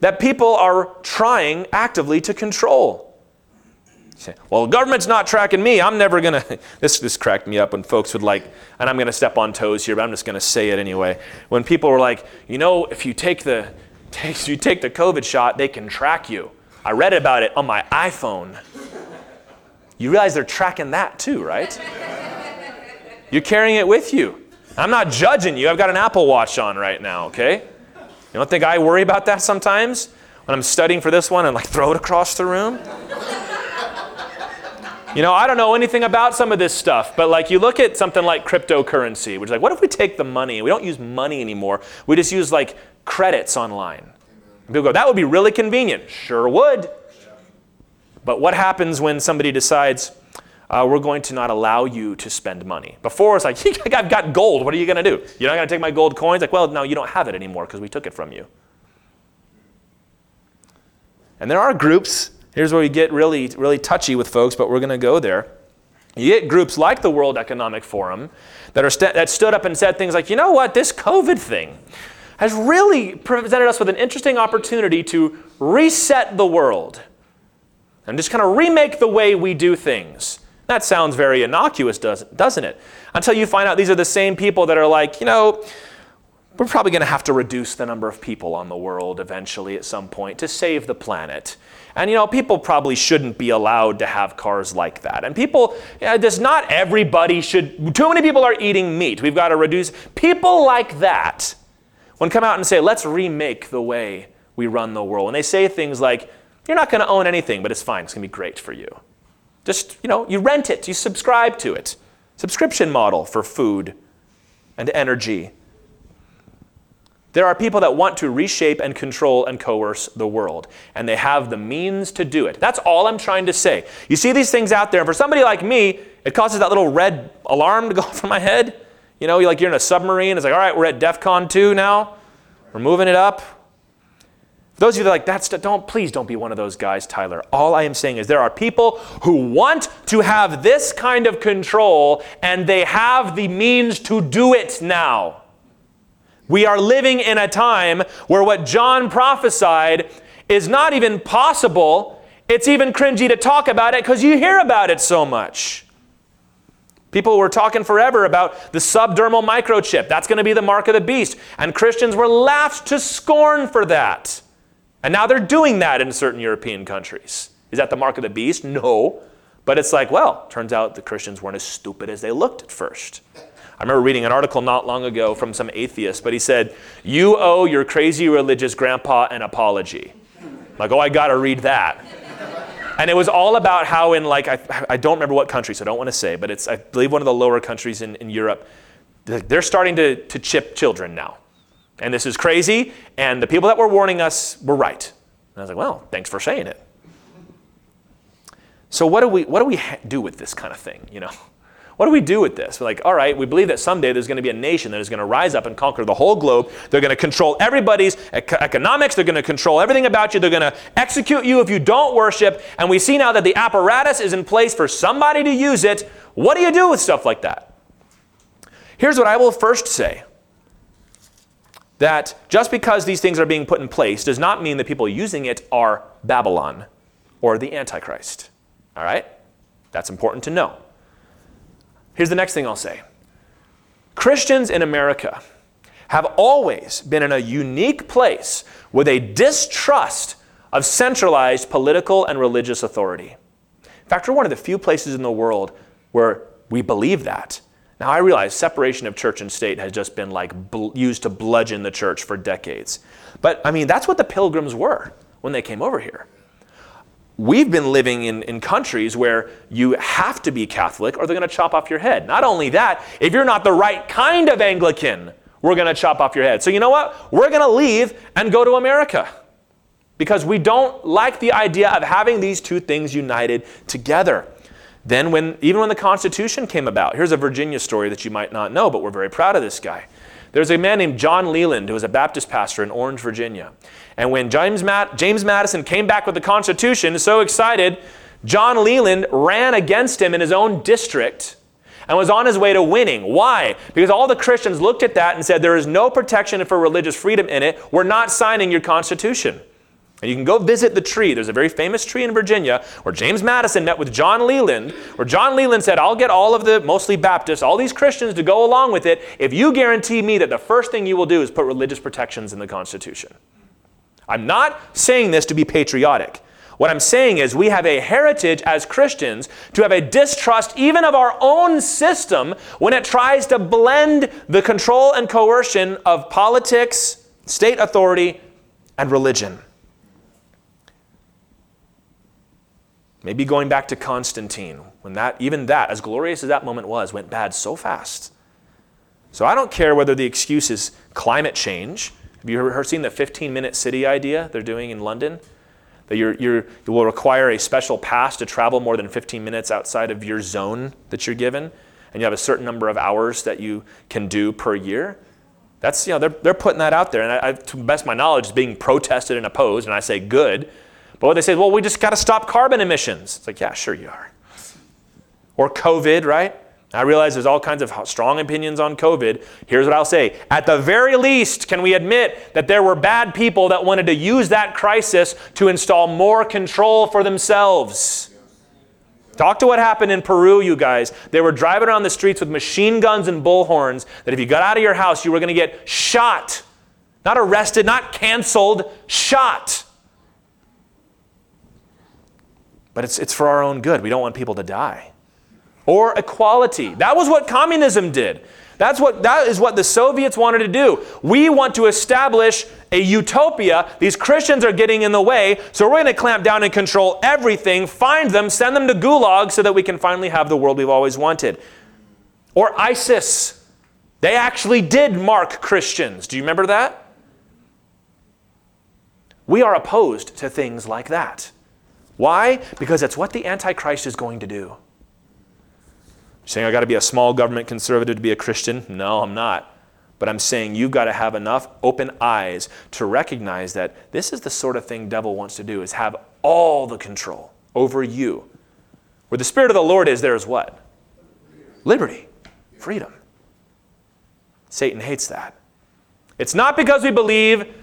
that people are trying actively to control. Well, the government's not tracking me. I'm never going to... This cracked me up when folks would like... And I'm going to step on toes here, but I'm just going to say it anyway. When people were like, you know, if you take the COVID shot, they can track you. I read about it on my iPhone. You realize they're tracking that too, right? You're carrying it with you. I'm not judging you. I've got an Apple Watch on right now, okay? You don't think I worry about that sometimes? When I'm studying for this one and like throw it across the room? You know, I don't know anything about some of this stuff, but like you look at something like cryptocurrency, which is like, what if we take the money? We don't use money anymore. We just use like credits online. And people go, that would be really convenient. Sure would. But what happens when somebody decides, we're going to not allow you to spend money? Before it's like, I've got gold. What are you going to do? You're not going to take my gold coins? Like, well, no, you don't have it anymore because we took it from you. And there are groups... Here's where we get really, really touchy with folks, but we're going to go there. You get groups like the World Economic Forum that stood up and said things like, you know what, this COVID thing has really presented us with an interesting opportunity to reset the world and just kind of remake the way we do things. That sounds very innocuous, doesn't it? Until you find out these are the same people that are like, you know, we're probably going to have to reduce the number of people on the world eventually at some point to save the planet. And, you know, people probably shouldn't be allowed to have cars like that. And people, not everybody should, too many people are eating meat. We've got to reduce. People like that, when come out and say, let's remake the way we run the world. And they say things like, you're not going to own anything, but it's fine. It's going to be great for you. Just, you know, you rent it. You subscribe to it. Subscription model for food and energy. There are people that want to reshape and control and coerce the world, and they have the means to do it. That's all I'm trying to say. You see these things out there, and for somebody like me, it causes that little red alarm to go off in my head. You know, you're in a submarine. It's like, all right, we're at DEFCON 2 now. We're moving it up. For those of you that are like, please don't be one of those guys, Tyler. All I am saying is there are people who want to have this kind of control, and they have the means to do it now. We are living in a time where what John prophesied is not even possible. It's even cringy to talk about it because you hear about it so much. People were talking forever about the subdermal microchip. That's going to be the mark of the beast. And Christians were laughed to scorn for that. And now they're doing that in certain European countries. Is that the mark of the beast? No. But it's like, well, turns out the Christians weren't as stupid as they looked at first. I remember reading an article not long ago from some atheist, but he said, you owe your crazy religious grandpa an apology. Like, oh, I got to read that. And it was all about how in, like, I don't remember what country, so I don't want to say, but it's, I believe, one of the lower countries in Europe. They're starting to chip children now. And this is crazy, and the people that were warning us were right. And I was like, well, thanks for saying it. So what do we do with this kind of thing, you know? What do we do with this? We're like, all right, we believe that someday there's going to be a nation that is going to rise up and conquer the whole globe. They're going to control everybody's economics. They're going to control everything about you. They're going to execute you if you don't worship. And we see now that the apparatus is in place for somebody to use it. What do you do with stuff like that? Here's what I will first say. That just because these things are being put in place does not mean that people using it are Babylon or the Antichrist. All right? That's important to know. Here's the next thing I'll say. Christians in America have always been in a unique place with a distrust of centralized political and religious authority. In fact, we're one of the few places in the world where we believe that. Now, I realize separation of church and state has just been like used to bludgeon the church for decades. But, I mean, that's what the Pilgrims were when they came over here. We've been living in countries where you have to be Catholic or they're going to chop off your head. Not only that, if you're not the right kind of Anglican, we're going to chop off your head. So you know what? We're going to leave and go to America because we don't like the idea of having these two things united together. Then even when the Constitution came about, here's a Virginia story that you might not know, but we're very proud of this guy. There's a man named John Leland who was a Baptist pastor in Orange, Virginia. And when James Madison came back with the Constitution, so excited, John Leland ran against him in his own district and was on his way to winning. Why? Because all the Christians looked at that and said, there is no protection for religious freedom in it. We're not signing your Constitution. And you can go visit the tree. There's a very famous tree in Virginia where James Madison met with John Leland, where John Leland said, I'll get all of the, mostly Baptists, all these Christians to go along with it if you guarantee me that the first thing you will do is put religious protections in the Constitution. I'm not saying this to be patriotic. What I'm saying is we have a heritage as Christians to have a distrust even of our own system when it tries to blend the control and coercion of politics, state authority, and religion. Maybe going back to Constantine, when even that, as glorious as that moment was, went bad so fast. So I don't care whether the excuse is climate change. Have you ever seen the 15-minute city idea they're doing in London? That you will require a special pass to travel more than 15 minutes outside of your zone that you're given, and you have a certain number of hours that you can do per year. That's, you know, they're putting that out there, and I, to the best of my knowledge, it's being protested and opposed, and I say good. But what they say is, well, we just got to stop carbon emissions. It's like, yeah, sure you are. Or COVID, right? I realize there's all kinds of strong opinions on COVID. Here's what I'll say. At the very least, can we admit that there were bad people that wanted to use that crisis to install more control for themselves? Talk to what happened in Peru, you guys. They were driving around the streets with machine guns and bullhorns that if you got out of your house, you were going to get shot. Not arrested, not canceled, shot. But it's for our own good. We don't want people to die. Or equality. That was what communism did. That is what the Soviets wanted to do. We want to establish a utopia. These Christians are getting in the way, so we're going to clamp down and control everything, find them, send them to gulags so that we can finally have the world we've always wanted. Or ISIS. They actually did mark Christians. Do you remember that? We are opposed to things like that. Why? Because it's what the Antichrist is going to do. You're saying I've got to be a small government conservative to be a Christian? No, I'm not. But I'm saying you've got to have enough open eyes to recognize that this is the sort of thing devil wants to do, is have all the control over you. Where the Spirit of the Lord is, there is what? Liberty. Freedom. Satan hates that. It's not because we believe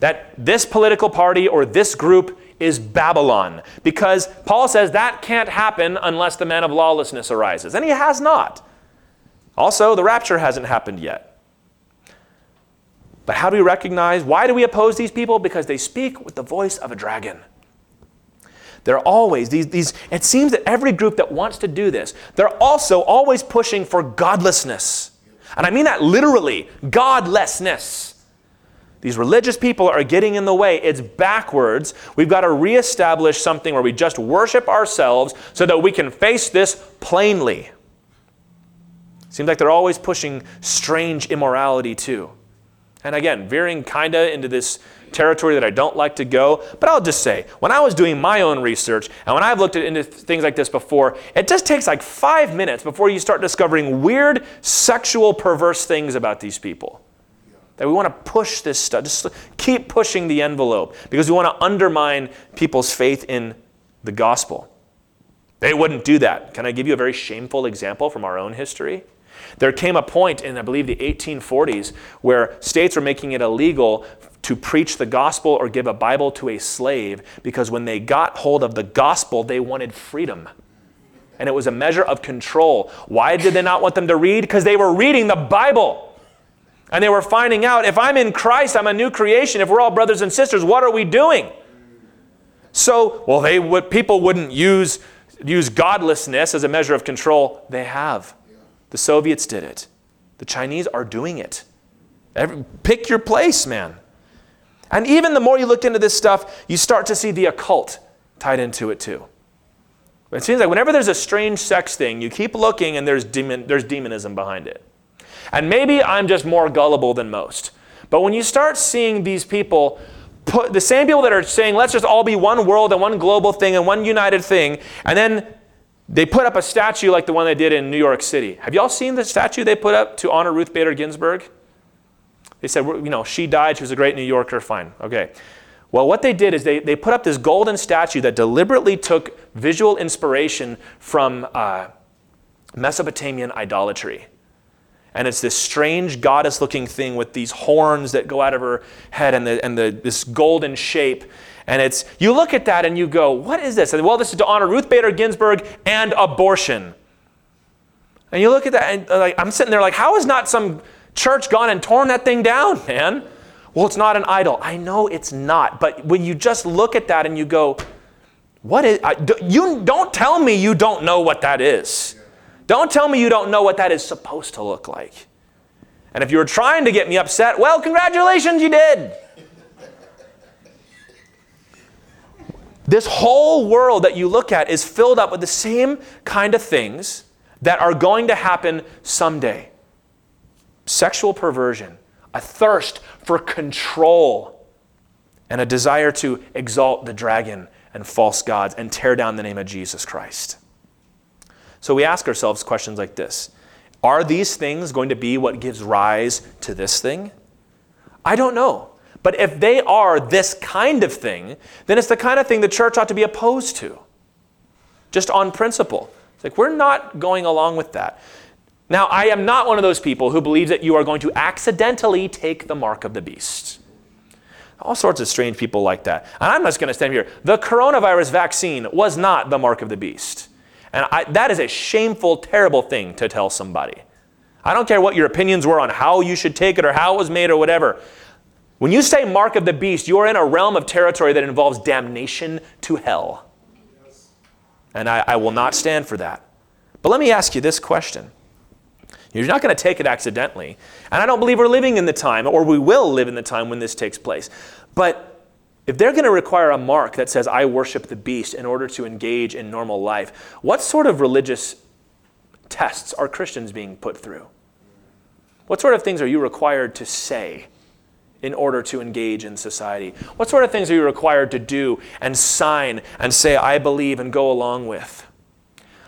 that this political party or this group is Babylon, because Paul says that can't happen unless the man of lawlessness arises, and he has not. Also, the rapture hasn't happened yet. But how do we recognize? Why do we oppose these people? Because they speak with the voice of a dragon. They're always, it seems that every group that wants to do this, they're also always pushing for godlessness. And I mean that literally, godlessness. These religious people are getting in the way. It's backwards. We've got to reestablish something where we just worship ourselves so that we can face this plainly. Seems like they're always pushing strange immorality too. And again, veering kind of into this territory that I don't like to go. But I'll just say, when I was doing my own research, and when I've looked into things like this before, it just takes like 5 minutes before you start discovering weird sexual perverse things about these people. That we want to push this stuff, just keep pushing the envelope because we want to undermine people's faith in the gospel. They wouldn't do that. Can I give you a very shameful example from our own history? There came a point in, I believe, the 1840s where states were making it illegal to preach the gospel or give a Bible to a slave because when they got hold of the gospel, they wanted freedom. And it was a measure of control. Why did they not want them to read? Because they were reading the Bible. And they were finding out, if I'm in Christ, I'm a new creation. If we're all brothers and sisters, what are we doing? So, well, people wouldn't use godlessness as a measure of control. They have. The Soviets did it. The Chinese are doing it. Pick your place, man. And even the more you look into this stuff, you start to see the occult tied into it too. It seems like whenever there's a strange sex thing, you keep looking and there's demonism behind it. And maybe I'm just more gullible than most. But when you start seeing these people, the same people that are saying, let's just all be one world and one global thing and one united thing, and then they put up a statue like the one they did in New York City. Have y'all seen the statue they put up to honor Ruth Bader Ginsburg? They said, you know, she died, she was a great New Yorker, fine, okay. Well, what they did is they put up this golden statue that deliberately took visual inspiration from Mesopotamian idolatry. And it's this strange goddess-looking thing with these horns that go out of her head and this golden shape. And it's, you look at that and you go, what is this? And well, this is to honor Ruth Bader Ginsburg and abortion. And you look at that and like, I'm sitting there like, how has not some church gone and torn that thing down, man? Well, it's not an idol. I know it's not. But when you just look at that and you go, what is, you don't tell me you don't know what that is. Don't tell me you don't know what that is supposed to look like. And if you were trying to get me upset, well, congratulations, you did. This whole world that you look at is filled up with the same kind of things that are going to happen someday. Sexual perversion, a thirst for control, and a desire to exalt the dragon and false gods and tear down the name of Jesus Christ. So we ask ourselves questions like this. Are these things going to be what gives rise to this thing? I don't know. But if they are this kind of thing, then it's the kind of thing the church ought to be opposed to. Just on principle. It's like, we're not going along with that. Now, I am not one of those people who believes that you are going to accidentally take the mark of the beast. All sorts of strange people like that. And I'm just going to stand here. The coronavirus vaccine was not the mark of the beast. And that is a shameful, terrible thing to tell somebody. I don't care what your opinions were on how you should take it or how it was made or whatever. When you say mark of the beast, you're in a realm of territory that involves damnation to hell. And I will not stand for that. But let me ask you this question. You're not going to take it accidentally. And I don't believe we're living in the time, or we will live in the time when this takes place. But if they're going to require a mark that says, I worship the beast in order to engage in normal life, what sort of religious tests are Christians being put through? What sort of things are you required to say in order to engage in society? What sort of things are you required to do and sign and say, I believe, and go along with?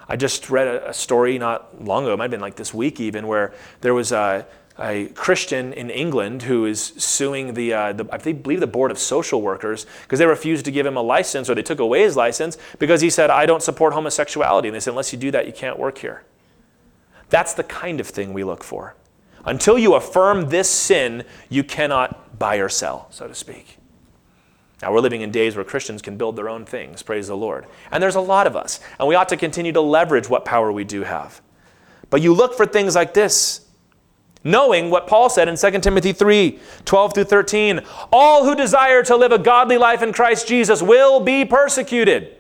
I just read a story not long ago, it might have been like this week even, where there was a Christian in England who is suing the Board of Social Workers because they refused to give him a license, or they took away his license because he said, I don't support homosexuality. And they said, unless you do that, you can't work here. That's the kind of thing we look for. Until you affirm this sin, you cannot buy or sell, so to speak. Now, we're living in days where Christians can build their own things, praise the Lord. And there's a lot of us, and we ought to continue to leverage what power we do have. But you look for things like this, knowing what Paul said in 2 Timothy 3, 12 through 13, all who desire to live a godly life in Christ Jesus will be persecuted.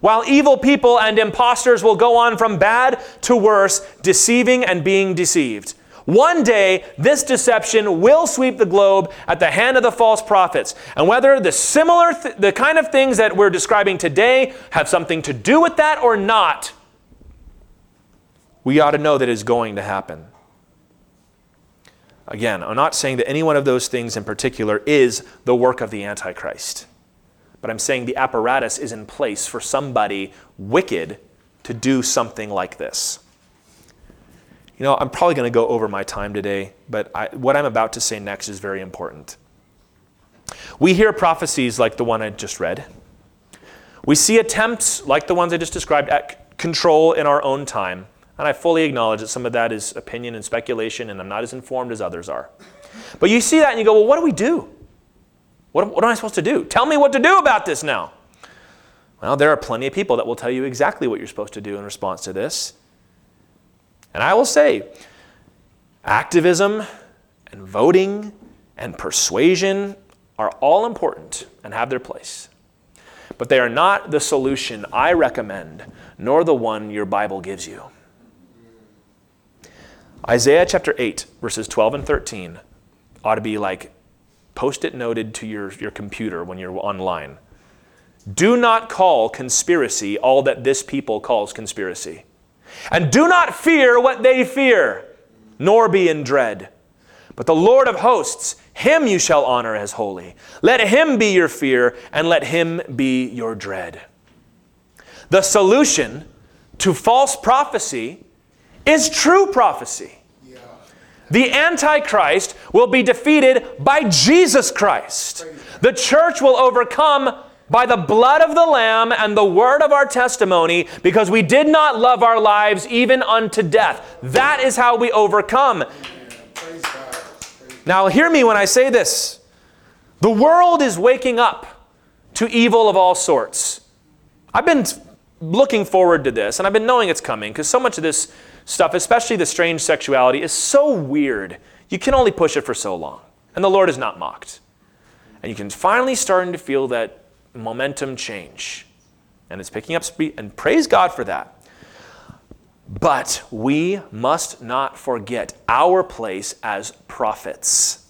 While evil people and imposters will go on from bad to worse, deceiving and being deceived. One day, this deception will sweep the globe at the hand of the false prophets. And whether the kind of things that we're describing today have something to do with that or not, we ought to know that it's going to happen. Again, I'm not saying that any one of those things in particular is the work of the Antichrist. But I'm saying the apparatus is in place for somebody wicked to do something like this. You know, I'm probably going to go over my time today, but what I'm about to say next is very important. We hear prophecies like the one I just read. We see attempts like the ones I just described at control in our own time. And I fully acknowledge that some of that is opinion and speculation, and I'm not as informed as others are. But you see that and you go, well, what do we do? What am I supposed to do? Tell me what to do about this now. Well, there are plenty of people that will tell you exactly what you're supposed to do in response to this. And I will say, activism and voting and persuasion are all important and have their place. But they are not the solution I recommend, nor the one your Bible gives you. Isaiah chapter 8, verses 12 and 13 ought to be like post-it noted to your computer when you're online. Do not call conspiracy all that this people calls conspiracy. And do not fear what they fear, nor be in dread. But the Lord of hosts, him you shall honor as holy. Let him be your fear, and let him be your dread. The solution to false prophecy is true prophecy. Yeah. The Antichrist will be defeated by Jesus Christ. The church will overcome by the blood of the Lamb and the word of our testimony, because we did not love our lives even unto death. That is how we overcome. Yeah. Praise God. Praise God. Now hear me when I say this. The world is waking up to evil of all sorts. I've been looking forward to this, and I've been knowing it's coming, because so much of this stuff, especially the strange sexuality, is so weird. You can only push it for so long. And the Lord is not mocked. And you can finally starting to feel that momentum change. And it's picking up speed, and praise God for that. But we must not forget our place as prophets.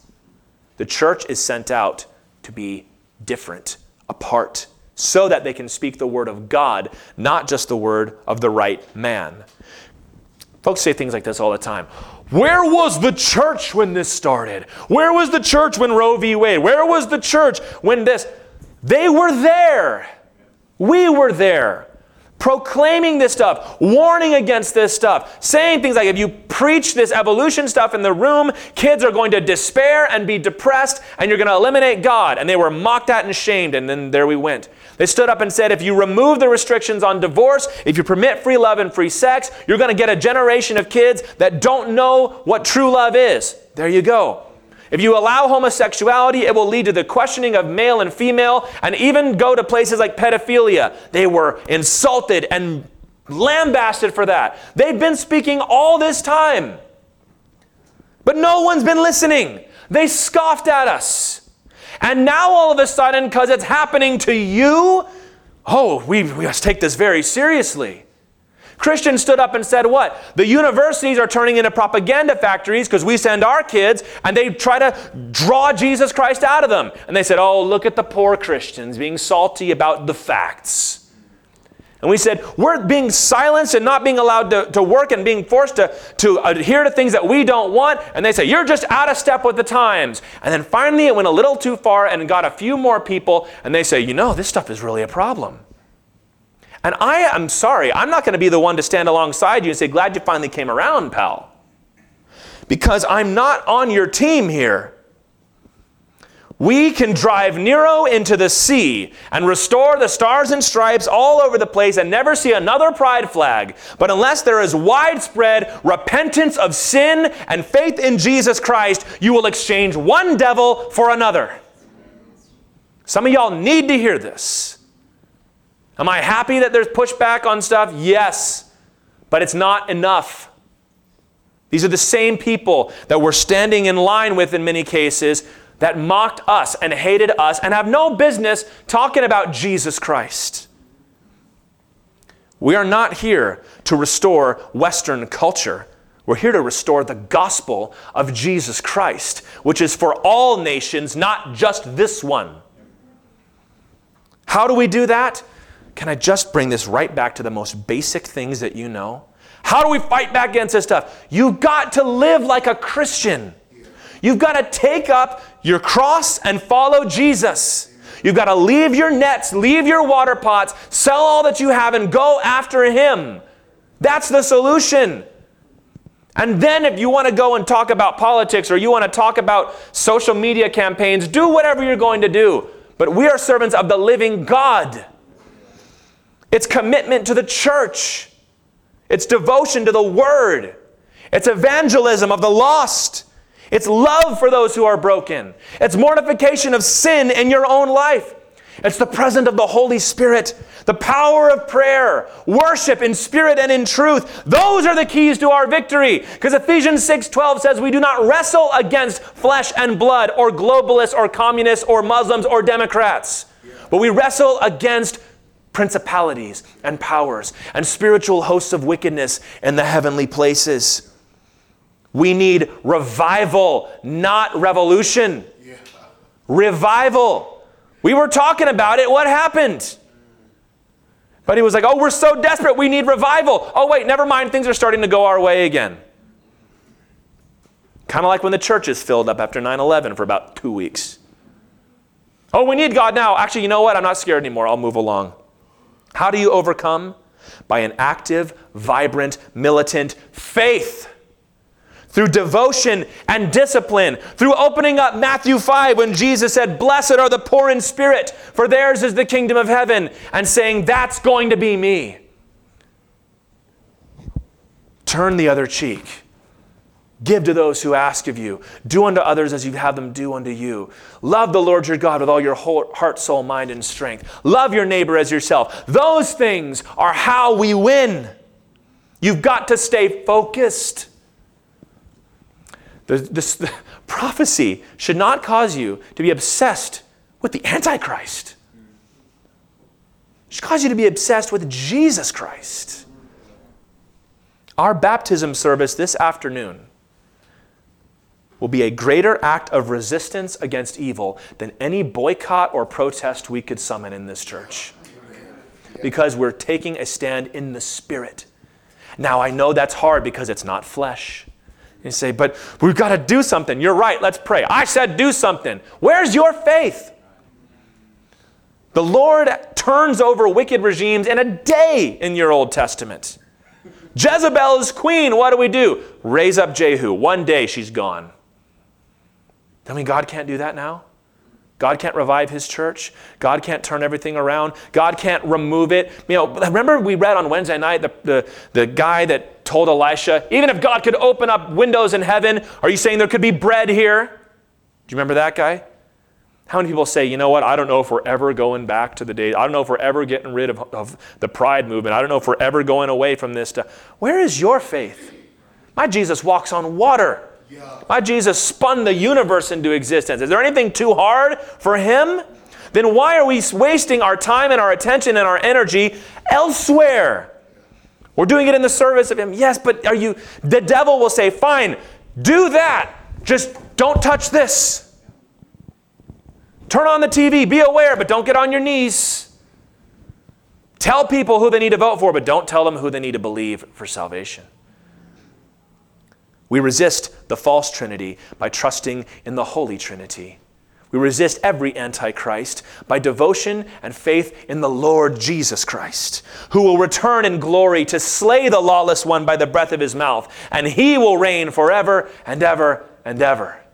The church is sent out to be different, apart, so that they can speak the word of God, not just the word of the right man. Folks say things like this all the time. Where was the church when this started? Where was the church when Roe v. Wade? Where was the church when this? They were there. We were there. Proclaiming this stuff. Warning against this stuff. Saying things like, if you preach this evolution stuff in the room, kids are going to despair and be depressed, and you're going to eliminate God. And they were mocked at and shamed, and then there we went. They stood up and said, if you remove the restrictions on divorce, if you permit free love and free sex, you're going to get a generation of kids that don't know what true love is. There you go. If you allow homosexuality, it will lead to the questioning of male and female, and even go to places like pedophilia. They were insulted and lambasted for that. They've been speaking all this time, but no one's been listening. They scoffed at us. And now all of a sudden, because it's happening to you, oh, we must take this very seriously. Christians stood up and said what? The universities are turning into propaganda factories because we send our kids and they try to draw Jesus Christ out of them. And they said, oh, look at the poor Christians being salty about the facts. And we said, we're being silenced and not being allowed to work and being forced to adhere to things that we don't want. And they say, you're just out of step with the times. And then finally it went a little too far and got a few more people. And they say, you know, this stuff is really a problem. And I am sorry, I'm not going to be the one to stand alongside you and say, glad you finally came around, pal. Because I'm not on your team here. We can drive Nero into the sea and restore the stars and stripes all over the place and never see another pride flag. But unless there is widespread repentance of sin and faith in Jesus Christ, you will exchange one devil for another. Some of y'all need to hear this. Am I happy that there's pushback on stuff? Yes, but it's not enough. These are the same people that we're standing in line with in many cases that mocked us and hated us and have no business talking about Jesus Christ. We are not here to restore Western culture. We're here to restore the gospel of Jesus Christ, which is for all nations, not just this one. How do we do that? Can I just bring this right back to the most basic things that you know? How do we fight back against this stuff? You've got to live like a Christian. You've got to take up your cross and follow Jesus. You've got to leave your nets, leave your water pots, sell all that you have and go after him. That's the solution. And then if you want to go and talk about politics or you want to talk about social media campaigns, do whatever you're going to do. But we are servants of the living God. It's commitment to the church. It's devotion to the word. It's evangelism of the lost. It's love for those who are broken. It's mortification of sin in your own life. It's the presence of the Holy Spirit, the power of prayer, worship in spirit and in truth. Those are the keys to our victory. Because Ephesians 6:12 says we do not wrestle against flesh and blood or globalists or communists or Muslims or Democrats. But we wrestle against principalities and powers and spiritual hosts of wickedness in the heavenly places. We need revival, not revolution. Yeah. Revival. We were talking about it. What happened? But he was like, oh, we're so desperate. We need revival. Oh, wait, never mind. Things are starting to go our way again. Kind of like when the churches filled up after 9/11 for about 2 weeks. Oh, we need God now. Actually, you know what? I'm not scared anymore. I'll move along. How do you overcome? By an active, vibrant, militant faith. Through devotion and discipline, through opening up Matthew 5 when Jesus said, blessed are the poor in spirit, for theirs is the kingdom of heaven, and saying, that's going to be me. Turn the other cheek. Give to those who ask of you. Do unto others as you have them do unto you. Love the Lord your God with all your whole heart, soul, mind, and strength. Love your neighbor as yourself. Those things are how we win. You've got to stay focused. The prophecy should not cause you to be obsessed with the Antichrist. It should cause you to be obsessed with Jesus Christ. Our baptism service this afternoon will be a greater act of resistance against evil than any boycott or protest we could summon in this church. Because we're taking a stand in the Spirit. Now, I know that's hard because it's not flesh. You say, but we've got to do something. You're right, let's pray. I said do something. Where's your faith? The Lord turns over wicked regimes in a day in your Old Testament. Jezebel is queen. What do we do? Raise up Jehu. One day she's gone. I mean, God can't do that now. God can't revive his church. God can't turn everything around. God can't remove it. You know, remember we read on Wednesday night the guy that told Elisha, even if God could open up windows in heaven, are you saying there could be bread here? Do you remember that guy? How many people say, you know what, I don't know if we're ever going back to the days. I don't know if we're ever getting rid of the pride movement. I don't know if we're ever going away from this stuff. Where is your faith? My Jesus walks on water. My Jesus spun the universe into existence. Is there anything too hard for him? Then why are we wasting our time and our attention and our energy elsewhere? We're doing it in the service of him. Yes, but are you? The devil will say, fine, do that. Just don't touch this. Turn on the TV. Be aware, but don't get on your knees. Tell people who they need to vote for, but don't tell them who they need to believe for salvation. We resist the false trinity by trusting in the Holy Trinity. We resist every Antichrist by devotion and faith in the Lord Jesus Christ, who will return in glory to slay the lawless one by the breath of his mouth, and he will reign forever and ever and ever.